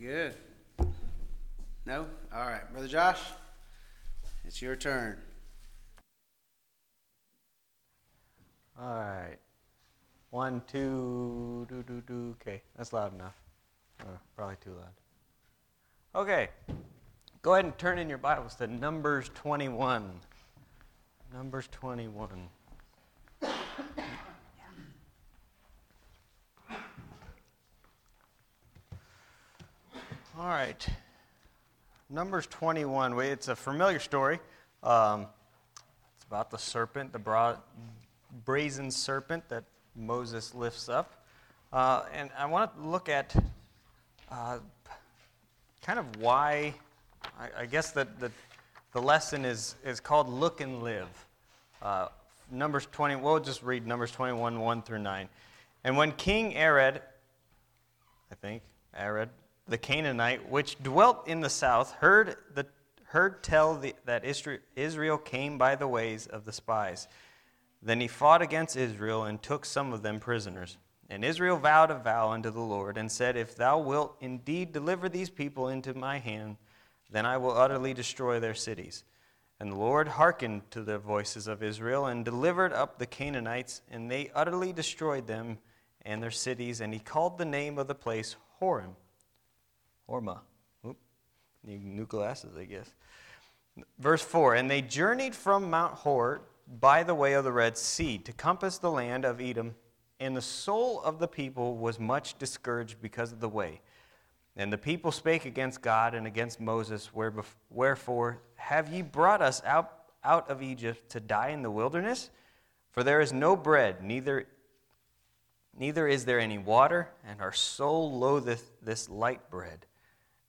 Very good. No? All right. Brother Josh, it's your turn. All right. 1, 2, do. Okay, that's loud enough. Probably too loud. Okay. Go ahead and turn in your Bibles to Numbers 21. Numbers 21. All right. Numbers 21. It's a familiar story. It's about the serpent, the brazen serpent that Moses lifts up. And I want to look at kind of why, I guess that the lesson is called Look and Live. Numbers 20, we'll just read Numbers 21, 1 through 9. And when King Arad, the Canaanite, which dwelt in the south, heard tell that Israel came by the ways of the spies. Then he fought against Israel and took some of them prisoners. And Israel vowed a vow unto the Lord and said, If thou wilt indeed deliver these people into my hand, then I will utterly destroy their cities. And the Lord hearkened to the voices of Israel and delivered up the Canaanites, and they utterly destroyed them and their cities. And he called the name of the place Hormah. Need new glasses, I guess. Verse 4, And they journeyed from Mount Hor by the way of the Red Sea to compass the land of Edom, and the soul of the people was much discouraged because of the way. And the people spake against God and against Moses, Wherefore have ye brought us out of Egypt to die in the wilderness? For there is no bread, neither is there any water, and our soul loatheth this light bread.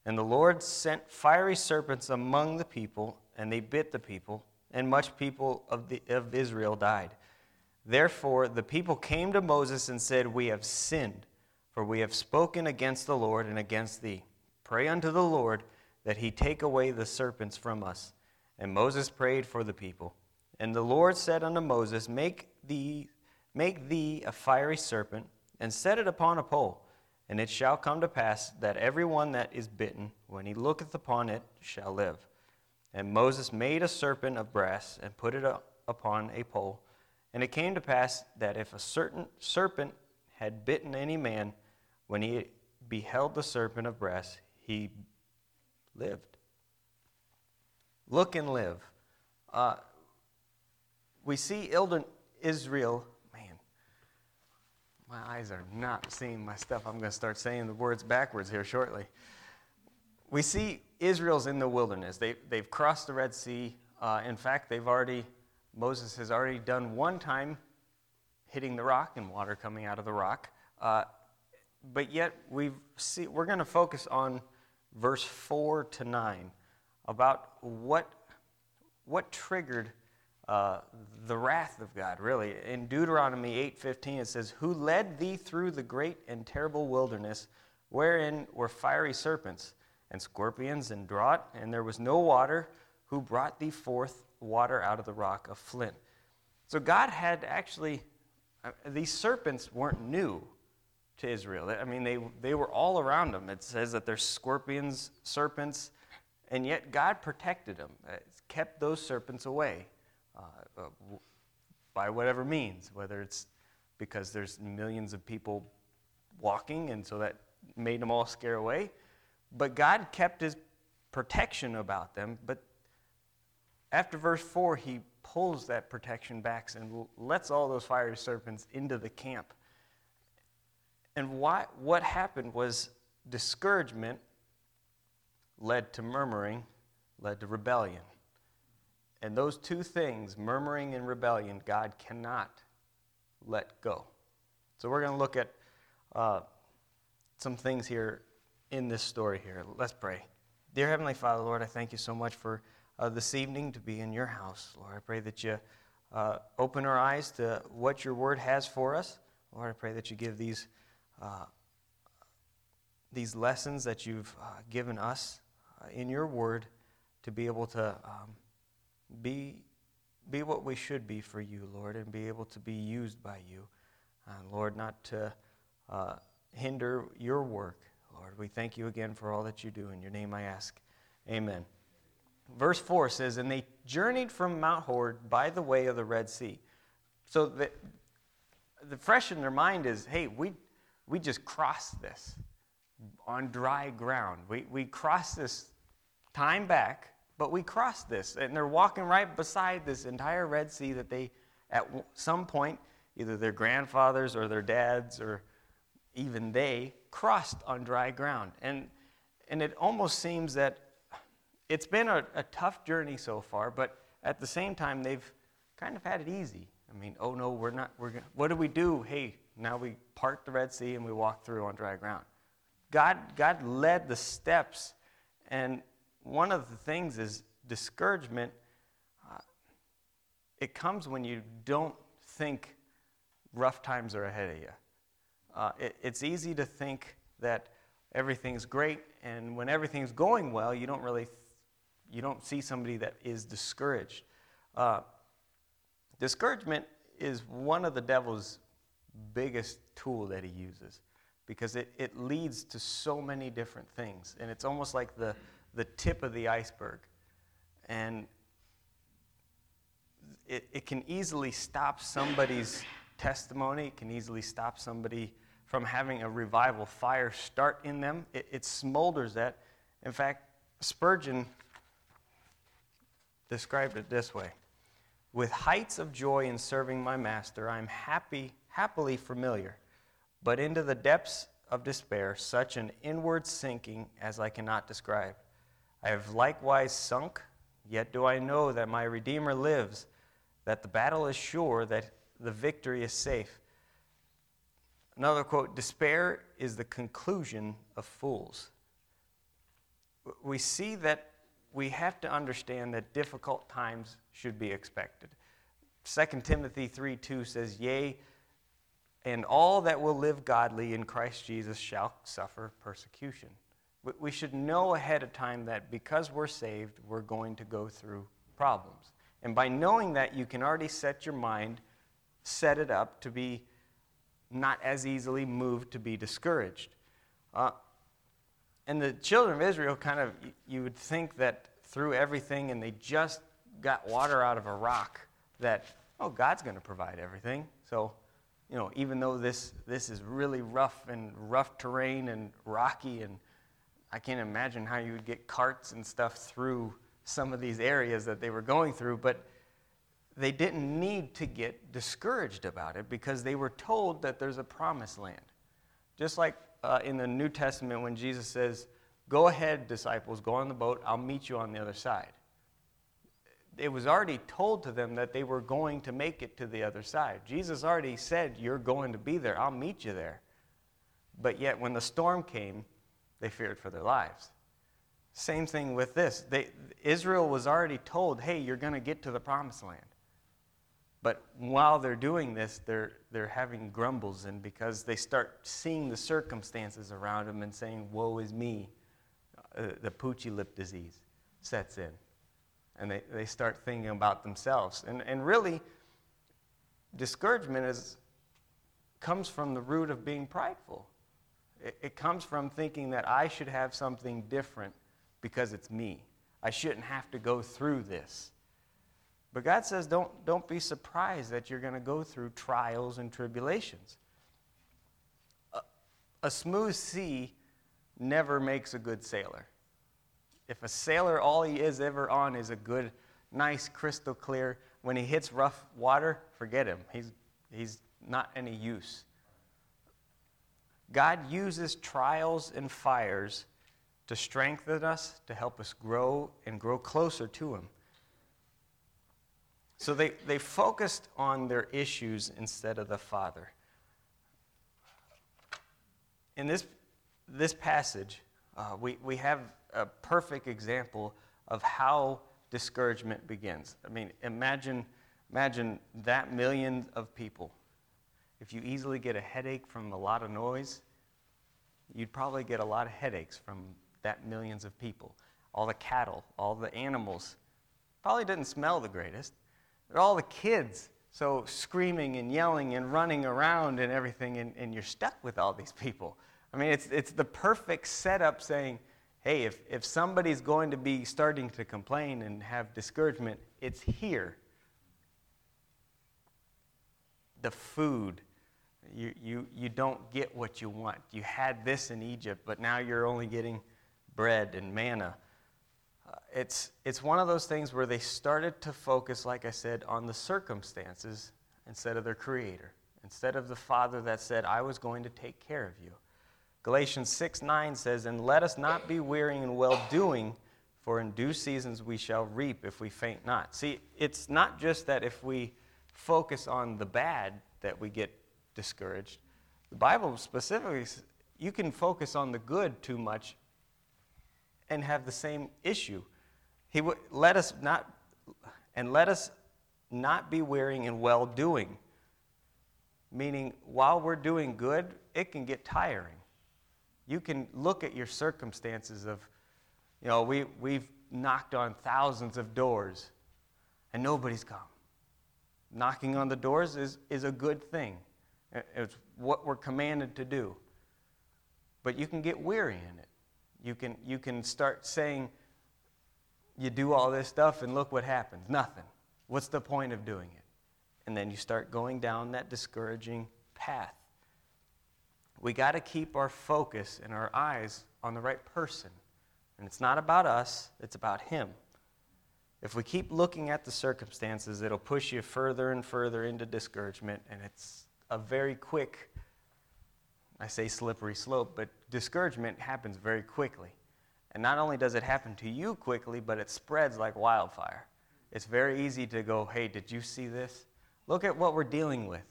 And the Lord sent fiery serpents among the people, and they bit the people, and much people of Israel died. Therefore the people came to Moses and said, We have sinned, for we have spoken against the Lord and against thee. Pray unto the Lord that he take away the serpents from us. And Moses prayed for the people. And the Lord said unto Moses, Make thee a fiery serpent, and set it upon a pole. And it shall come to pass that every one that is bitten, when he looketh upon it, shall live. And Moses made a serpent of brass, and put it upon a pole. And it came to pass that if a certain serpent had bitten any man, when he beheld the serpent of brass, he lived. Look and live. We see Israel. My eyes are not seeing my stuff. I'm going to start saying the words backwards here shortly. We see Israel's in the wilderness. They've crossed the Red Sea. In fact, Moses has already done one time hitting the rock and water coming out of the rock. But yet we're going to focus on verse 4 to 9 about what triggered the wrath of God, really. In Deuteronomy 8:15, it says, Who led thee through the great and terrible wilderness, wherein were fiery serpents and scorpions and drought, and there was no water, who brought thee forth water out of the rock of flint. So God had actually, these serpents weren't new to Israel. I mean, they were all around them. It says that there's scorpions, serpents, and yet God protected them, kept those serpents away. By whatever means, whether it's because there's millions of people walking and so that made them all scare away. But God kept his protection about them. But after verse 4, he pulls that protection back and lets all those fiery serpents into the camp. And what happened was discouragement led to murmuring, led to rebellion. And those two things, murmuring and rebellion, God cannot let go. So we're going to look at some things here in this story here. Let's pray. Dear Heavenly Father, Lord, I thank you so much for this evening to be in your house. Lord, I pray that you open our eyes to what your word has for us. Lord, I pray that you give these lessons that you've given us in your word to be able to be what we should be for you, Lord, and be able to be used by you. And Lord, not to hinder your work, Lord, Lord. We thank you again for all that you do. In your name I ask. Amen. Verse 4 says, and they journeyed from Mount Hor by the way of the Red Sea. So the fresh in their mind is, hey, we just crossed this on dry ground. We crossed this time back, but we crossed this. And they're walking right beside this entire Red Sea that they, at some point, either their grandfathers or their dads or even they, crossed on dry ground. And it almost seems that it's been a tough journey so far, but at the same time, they've kind of had it easy. I mean, oh no, we're not, we're gonna, what do we do? Hey, now we part the Red Sea and we walk through on dry ground. God led the steps, and one of the things is discouragement. It comes when you don't think rough times are ahead of you. It's easy to think that everything's great, and when everything's going well, you don't really, you don't see somebody that is discouraged. Discouragement is one of the devil's biggest tool that he uses, because it leads to so many different things, and it's almost like the tip of the iceberg, and it can easily stop somebody's testimony. It can easily stop somebody from having a revival fire start in them. It smolders that. In fact, Spurgeon described it this way: with heights of joy in serving my master, I am happily familiar, but into the depths of despair, such an inward sinking as I cannot describe. I have likewise sunk, yet do I know that my Redeemer lives, that the battle is sure, that the victory is safe. Another quote, despair is the conclusion of fools. We see that we have to understand that difficult times should be expected. 2 Timothy 3:2 says, yea, and all that will live godly in Christ Jesus shall suffer persecution. We should know ahead of time that because we're saved, we're going to go through problems. And by knowing that, you can already set your mind, set it up to be not as easily moved to be discouraged. And the children of Israel kind of, you would think that through everything and they just got water out of a rock that, oh, God's going to provide everything. So, you know, even though this is really rough terrain and rocky, and I can't imagine how you would get carts and stuff through some of these areas that they were going through, but they didn't need to get discouraged about it because they were told that there's a promised land. Just like in the New Testament when Jesus says, go ahead, disciples, go on the boat, I'll meet you on the other side. It was already told to them that they were going to make it to the other side. Jesus already said, you're going to be there, I'll meet you there. But yet when the storm came, they feared for their lives. Same thing with this. Israel was already told, hey, you're going to get to the promised land. But while they're doing this, they're having grumbles, and because they start seeing the circumstances around them and saying, woe is me, the poochy lip disease sets in. And they start thinking about themselves. And really, discouragement comes from the root of being prideful. It comes from thinking that I should have something different because it's me. I shouldn't have to go through this. But God says, don't be surprised that you're going to go through trials and tribulations. A smooth sea never makes a good sailor. If a sailor, all he is ever on is a good, nice, crystal clear, when he hits rough water, forget him. He's not any use. God uses trials and fires to strengthen us, to help us grow and grow closer to him. So they focused on their issues instead of the Father. In this passage, we have a perfect example of how discouragement begins. I mean, imagine that million of people. If you easily get a headache from a lot of noise, you'd probably get a lot of headaches from that millions of people. All the cattle, all the animals, probably didn't smell the greatest. All the kids, so screaming and yelling and running around and everything, and you're stuck with all these people. I mean, it's the perfect setup saying, hey, if somebody's going to be starting to complain and have discouragement, it's here. The food. You don't get what you want. You had this in Egypt, but now you're only getting bread and manna. It's one of those things where they started to focus, like I said, on the circumstances instead of their Creator, instead of the Father that said, I was going to take care of you. Galatians 6:9 says, and let us not be weary in well-doing, for in due seasons we shall reap if we faint not. See, it's not just that if we focus on the bad that we get discouraged. The Bible specifically, you can focus on the good too much and have the same issue. Let us not be weary in well-doing. Meaning, while we're doing good, it can get tiring. You can look at your circumstances of, you know, we've knocked on thousands of doors and nobody's come. Knocking on the doors is a good thing. It's what we're commanded to do. But you can get weary in it. You can start saying, you do all this stuff and look what happens. Nothing. What's the point of doing it? And then you start going down that discouraging path. We got to keep our focus and our eyes on the right person. And it's not about us, it's about Him. If we keep looking at the circumstances, it'll push you further and further into discouragement, and it's a very quick, I say slippery slope, but discouragement happens very quickly. And not only does it happen to you quickly, but it spreads like wildfire. It's very easy to go, hey, did you see this? Look at what we're dealing with.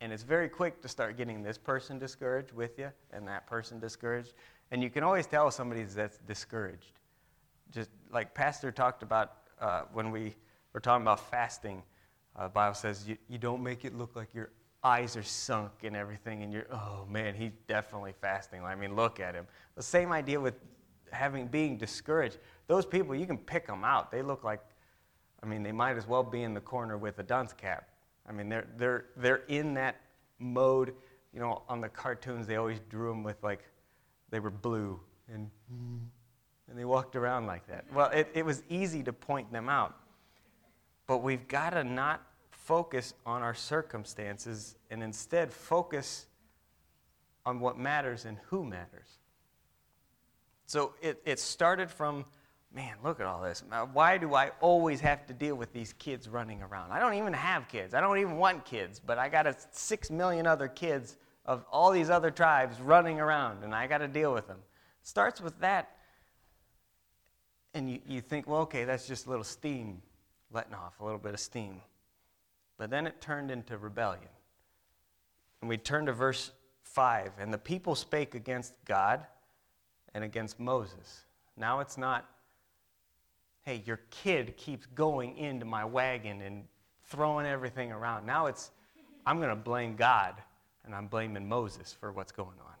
And it's very quick to start getting this person discouraged with you and that person discouraged. And you can always tell somebody that's discouraged. Just like Pastor talked about when we were talking about fasting, the Bible says you don't make it look like your eyes are sunk and everything, and you're, oh man, he's definitely fasting. I mean, look at him. The same idea with being discouraged. Those people, you can pick them out. They look like, I mean, they might as well be in the corner with a dunce cap. I mean, they're in that mode. You know, on the cartoons, they always drew them with, like, they were blue, and they walked around like that. Well, it was easy to point them out, but we've got to not focus on our circumstances and instead focus on what matters and who matters. So it started from, man, look at all this. Why do I always have to deal with these kids running around? I don't even have kids. I don't even want kids, but I got 6 million other kids of all these other tribes running around, and I got to deal with them. It starts with that, and you think, well, okay, that's just a little steam, letting off a little bit of steam. But then it turned into rebellion. And we turn to verse 5, and the people spake against God and against Moses. Now it's not, hey, your kid keeps going into my wagon and throwing everything around. Now it's, I'm going to blame God, and I'm blaming Moses for what's going on.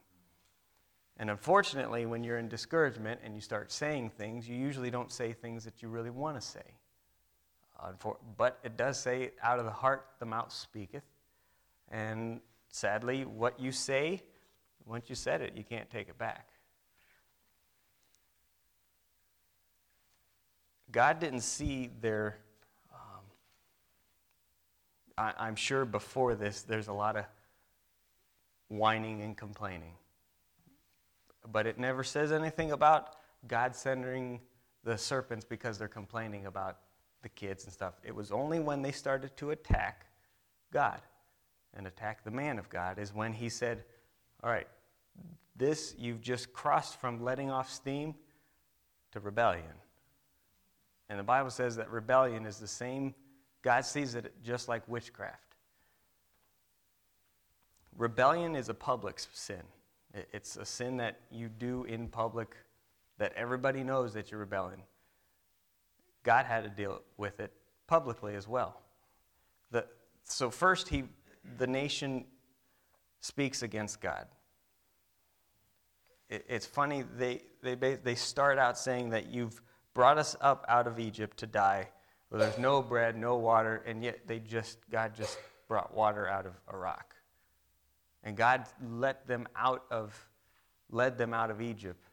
And unfortunately, when you're in discouragement and you start saying things, you usually don't say things that you really want to say. But it does say, out of the heart the mouth speaketh. And sadly, what you say, once you said it, you can't take it back. God didn't see their, I'm sure before this, there's a lot of whining and complaining. But it never says anything about God sending the serpents because they're complaining about the kids and stuff. It was only when they started to attack God and attack the man of God is when He said, all right, this, you've just crossed from letting off steam to rebellion. And the Bible says that rebellion is the same. God sees it just like witchcraft. Rebellion is a public sin. It's a sin that you do in public that everybody knows that you're rebelling. God had to deal with it publicly as well. So first, the nation speaks against God. It's funny, they start out saying that you've brought us up out of Egypt to die, where there's no bread, no water, and yet God just brought water out of a rock. And God let them out of led them out of Egypt.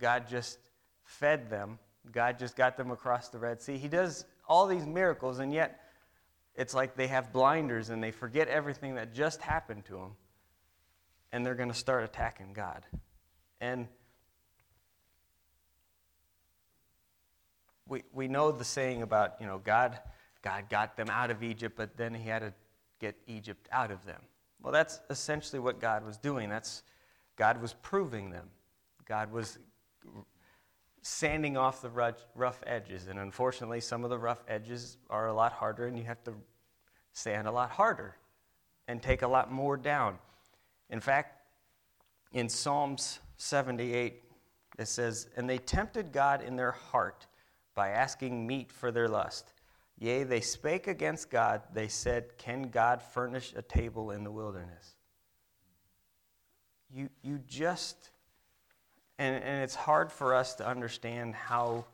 God just fed them. God just got them across the Red Sea. He does all these miracles, and yet it's like they have blinders and they forget everything that just happened to them, and they're going to start attacking God. And we know the saying about, you know, God got them out of Egypt, but then he had to get Egypt out of them. Well, that's essentially what God was doing. God was proving them. God was sanding off the rough edges. And unfortunately, some of the rough edges are a lot harder, and you have to sand a lot harder and take a lot more down. In fact, in Psalms 78, it says, "And they tempted God in their heart by asking meat for their lust. Yea, they spake against God. They said, Can God furnish a table in the wilderness?" You just, and it's hard for us to understand how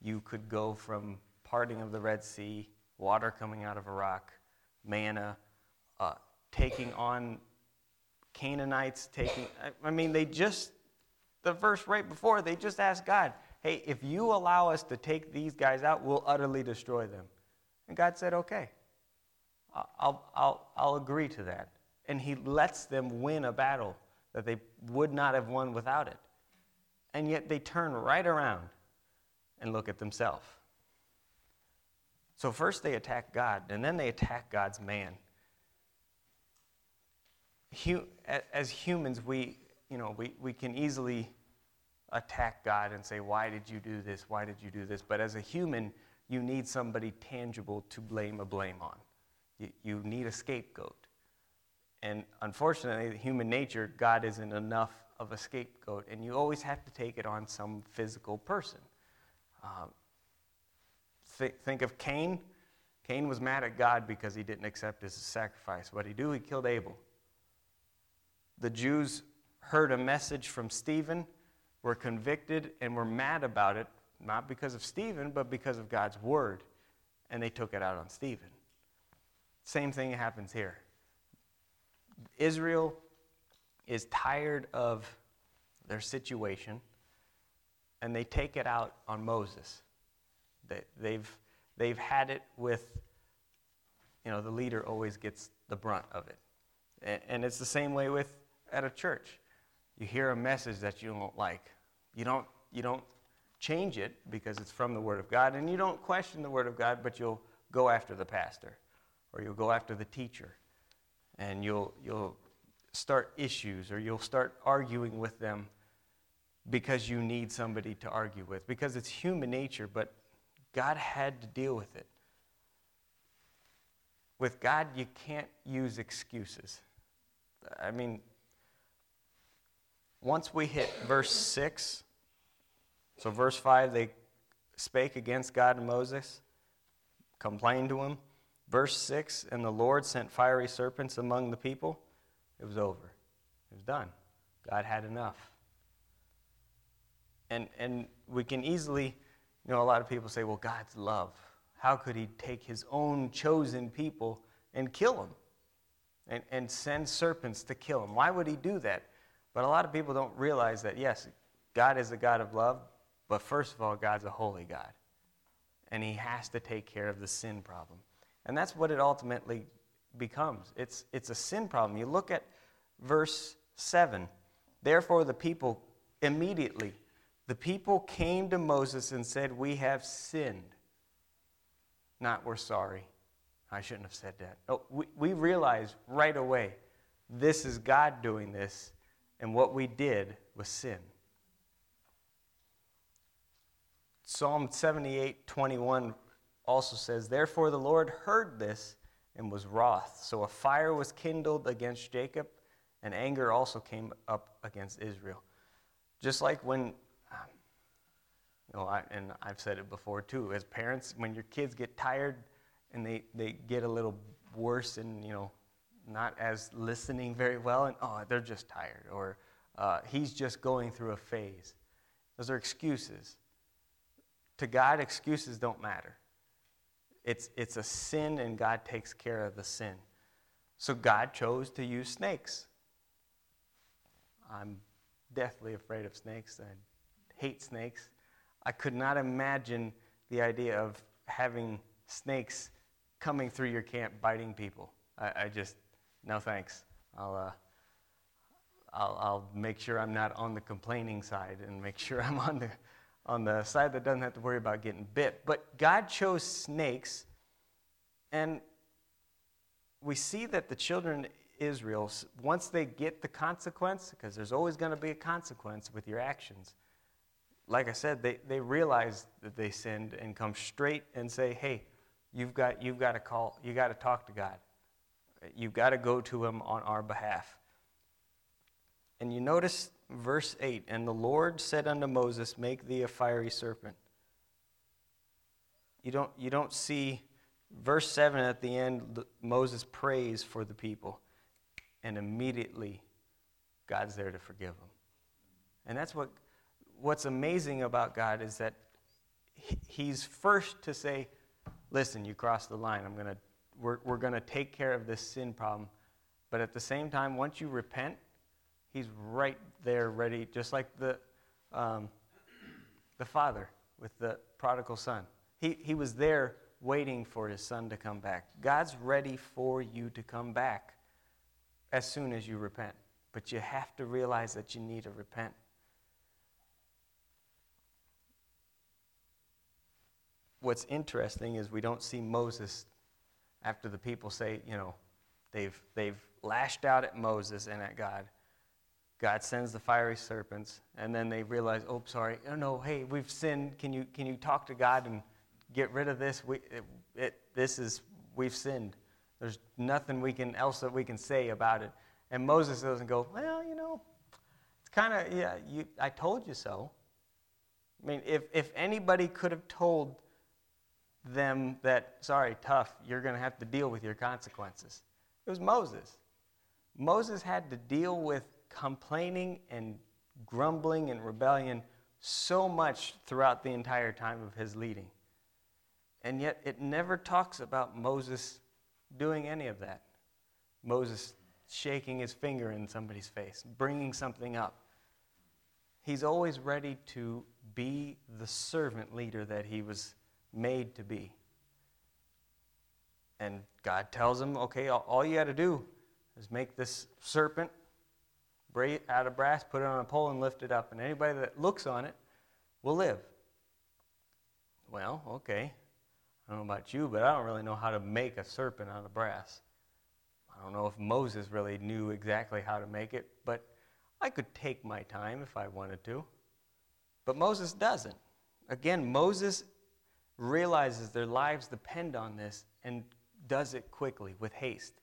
you could go from parting of the Red Sea, water coming out of a rock, manna, taking on Canaanites, the verse right before, they just asked God, "Hey, if you allow us to take these guys out, we'll utterly destroy them." And God said, "Okay, I'll agree to that." And he lets them win a battle that they would not have won without it. And yet they turn right around and look at themselves. So first they attack God, and then they attack God's man. As humans, we can easily attack God and say, "Why did you do this? Why did you do this?" But as a human, you need somebody tangible to blame on. You need a scapegoat. And unfortunately, human nature, God isn't enough of a scapegoat, and you always have to take it on some physical person. Think of Cain. Cain was mad at God because he didn't accept his sacrifice. What did he do? He killed Abel. The Jews heard a message from Stephen, were convicted, and were mad about it, not because of Stephen, but because of God's word, and they took it out on Stephen. Same thing happens here. Israel is tired of their situation, and they take it out on Moses. They've had it with, the leader always gets the brunt of it. And it's the same way with at a church. You hear a message that you don't like. You don't change it because it's from the Word of God, and you don't question the Word of God, but you'll go after the pastor, or you'll go after the teacher. And you'll start issues, or you'll start arguing with them because you need somebody to argue with, because it's human nature, but God had to deal with it. With God, you can't use excuses. Once we hit verse 6, so verse 5, they spake against God and Moses, complained to him. Verse 6, "And the Lord sent fiery serpents among the people." It was over. It was done. God had enough. And we can easily, a lot of people say, "Well, God's love. How could he take his own chosen people and kill them and send serpents to kill them? Why would he do that?" But a lot of people don't realize that, yes, God is a God of love, but first of all, God's a holy God, and he has to take care of the sin problem. And that's what it ultimately becomes. It's a sin problem. You look at verse 7. "Therefore the people came to Moses and said, We have sinned." Not "we're sorry. I shouldn't have said that." No, we realize right away, this is God doing this, and what we did was sin. Psalm 78:21 also says, "Therefore the Lord heard this and was wroth. So a fire was kindled against Jacob, and anger also came up against Israel." Just like when, and I've said it before too, as parents, when your kids get tired and they get a little worse and, not as listening very well, and they're just tired, or he's just going through a phase. Those are excuses. To God, excuses don't matter. It's a sin, and God takes care of the sin. So God chose to use snakes. I'm deathly afraid of snakes. I hate snakes. I could not imagine the idea of having snakes coming through your camp biting people. I just, no thanks. I'll make sure I'm not on the complaining side and make sure I'm on the side that doesn't have to worry about getting bit. But God chose snakes, and we see that the children of Israel, once they get the consequence, because there's always going to be a consequence with your actions, like I said, they realize that they sinned and come straight and say, hey, you've got to call, you got to talk to God. You've got to go to him on our behalf. And you notice verse 8, and the Lord said unto Moses, make thee a fiery serpent. You don't see verse 7 at the end, Moses prays for the people, and immediately God's there to forgive them. And that's what's amazing about God is that he's first to say, listen, you crossed the line. We're going to take care of this sin problem. But at the same time, once you repent, he's right there ready, just like the father with the prodigal son. He was there waiting for his son to come back. God's ready for you to come back as soon as you repent. But you have to realize that you need to repent. What's interesting is we don't see Moses after the people say, they've lashed out at Moses and at God. God sends the fiery serpents, and then they realize, oh, sorry, oh no, hey, we've sinned. Can you talk to God and get rid of this? We've sinned. There's nothing else that we can say about it. And Moses doesn't go, well, it's kind of, yeah, I told you so. I mean, if anybody could have told them that, sorry, tough, you're going to have to deal with your consequences, it was Moses. Moses had to deal with complaining and grumbling and rebellion so much throughout the entire time of his leading. And yet it never talks about Moses doing any of that. Moses shaking his finger in somebody's face, bringing something up. He's always ready to be the servant leader that he was made to be. And God tells him, okay, all you got to do is make this serpent out of brass, put it on a pole, and lift it up, and anybody that looks on it will live. Well, okay, I don't know about you, but I don't really know how to make a serpent out of brass. I don't know if Moses really knew exactly how to make it, but I could take my time if I wanted to. But Moses doesn't. Again, Moses realizes their lives depend on this and does it quickly, with haste,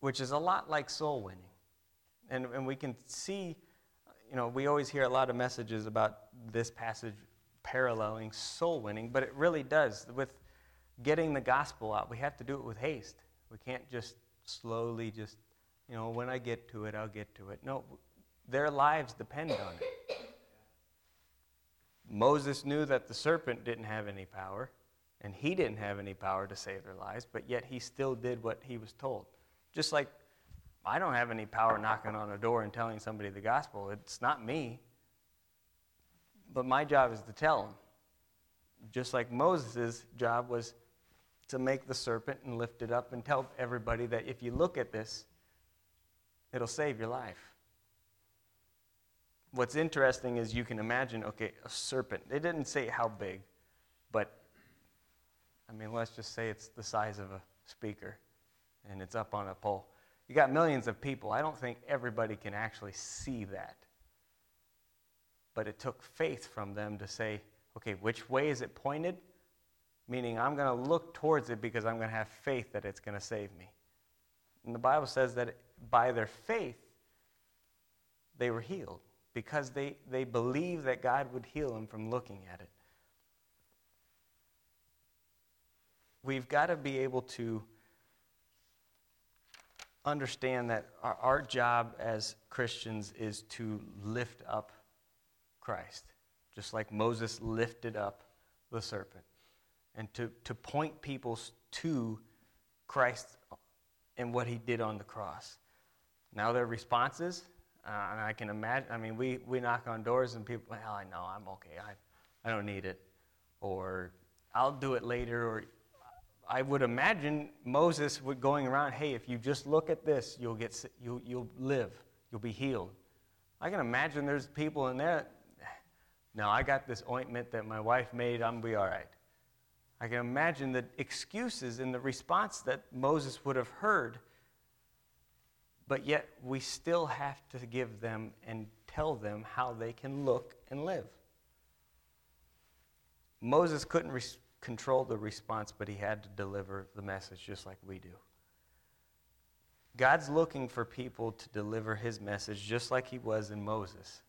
which is a lot like soul winning. And we can see, we always hear a lot of messages about this passage paralleling soul winning, but it really does. With getting the gospel out, we have to do it with haste. We can't just slowly just, when I get to it, I'll get to it. No, their lives depend on it. Moses knew that the serpent didn't have any power, and he didn't have any power to save their lives, but yet he still did what he was told. Just like I don't have any power knocking on a door and telling somebody the gospel. It's not me. But my job is to tell them. Just like Moses' job was to make the serpent and lift it up and tell everybody that if you look at this, it'll save your life. What's interesting is you can imagine, okay, a serpent. They didn't say how big, but let's just say it's the size of a speaker and it's up on a pole. You got millions of people. I don't think everybody can actually see that. But it took faith from them to say, okay, which way is it pointed? Meaning I'm going to look towards it because I'm going to have faith that it's going to save me. And the Bible says that by their faith, they were healed because they believed that God would heal them from looking at it. We've got to be able to understand that our job as Christians is to lift up Christ, just like Moses lifted up the serpent, and to point people to Christ and what he did on the cross. Now their responses, And I can imagine, I mean, we knock on doors and people, well, I know, I'm okay. I don't need it. Or I'll do it later. Or I would imagine Moses would going around, hey, if you just look at this, you'll live. You'll be healed. I can imagine there's people in there, no, I got this ointment that my wife made. I'm going to be all right. I can imagine the excuses and the response that Moses would have heard, but yet we still have to give them and tell them how they can look and live. Moses couldn't control the response, but he had to deliver the message just like we do. God's looking for people to deliver his message just like he was in Moses.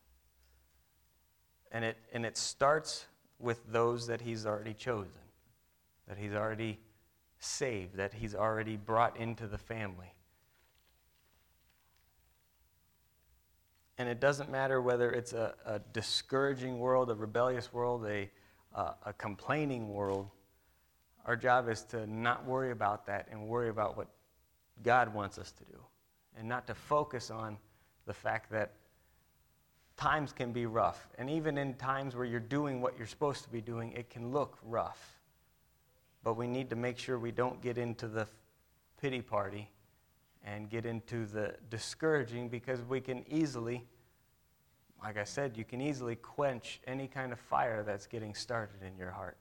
And it starts with those that he's already chosen, that he's already saved, that he's already brought into the family. And it doesn't matter whether it's a discouraging world, a rebellious world, a complaining world. Our job is to not worry about that and worry about what God wants us to do, and not to focus on the fact that times can be rough. And even in times where you're doing what you're supposed to be doing, it can look rough. But we need to make sure we don't get into the pity party and get into the discouraging, because we can easily, like I said, you can easily quench any kind of fire that's getting started in your heart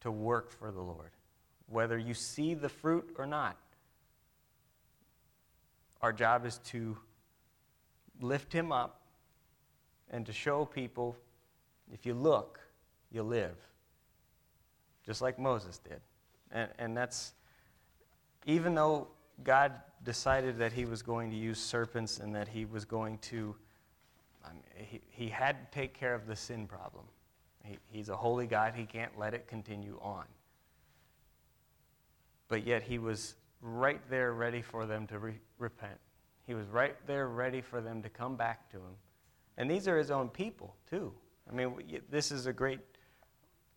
to work for the Lord, whether you see the fruit or not. Our job is to lift him up and to show people, if you look, you live, just like Moses did. And that's, even though God decided that he was going to use serpents and that he was going to, he had to take care of the sin problem. He's a holy God. He can't let it continue on. But yet he was right there ready for them to repent. He was right there ready for them to come back to him. And these are his own people, too. I mean, this is a great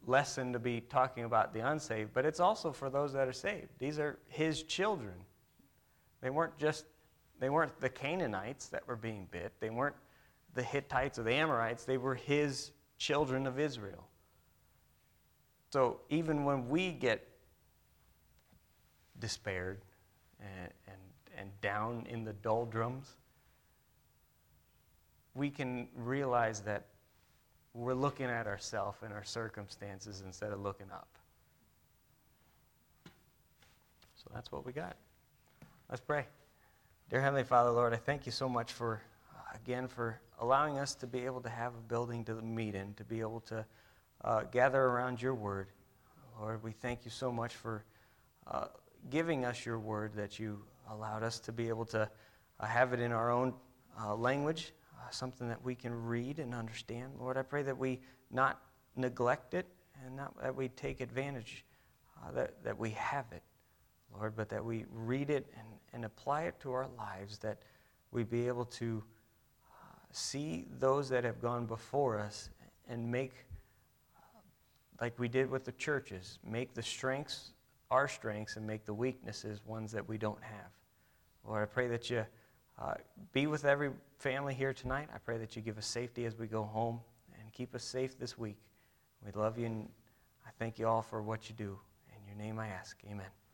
lesson to be talking about the unsaved, but it's also for those that are saved. These are his children. They weren't the Canaanites that were being bit. They weren't the Hittites or the Amorites. They were his children of Israel. So even when we get despaired and down in the doldrums, we can realize that we're looking at ourselves and our circumstances instead of looking up. So that's what we got. Let's pray. Dear Heavenly Father, Lord, I thank you so much for, again, for allowing us to be able to have a building to meet in, to be able to gather around your word. Lord, we thank you so much for giving us your word, that you allowed us to be able to have it in our own language, something that we can read and understand. Lord, I pray that we not neglect it and not that we take advantage that we have it, Lord, but that we read it and apply it to our lives, that we be able to see those that have gone before us and make, like we did with the churches, make the strengths our strengths and make the weaknesses ones that we don't have. Lord, I pray that you be with every family here tonight. I pray that you give us safety as we go home and keep us safe this week. We love you, and I thank you all for what you do. In your name I ask, amen.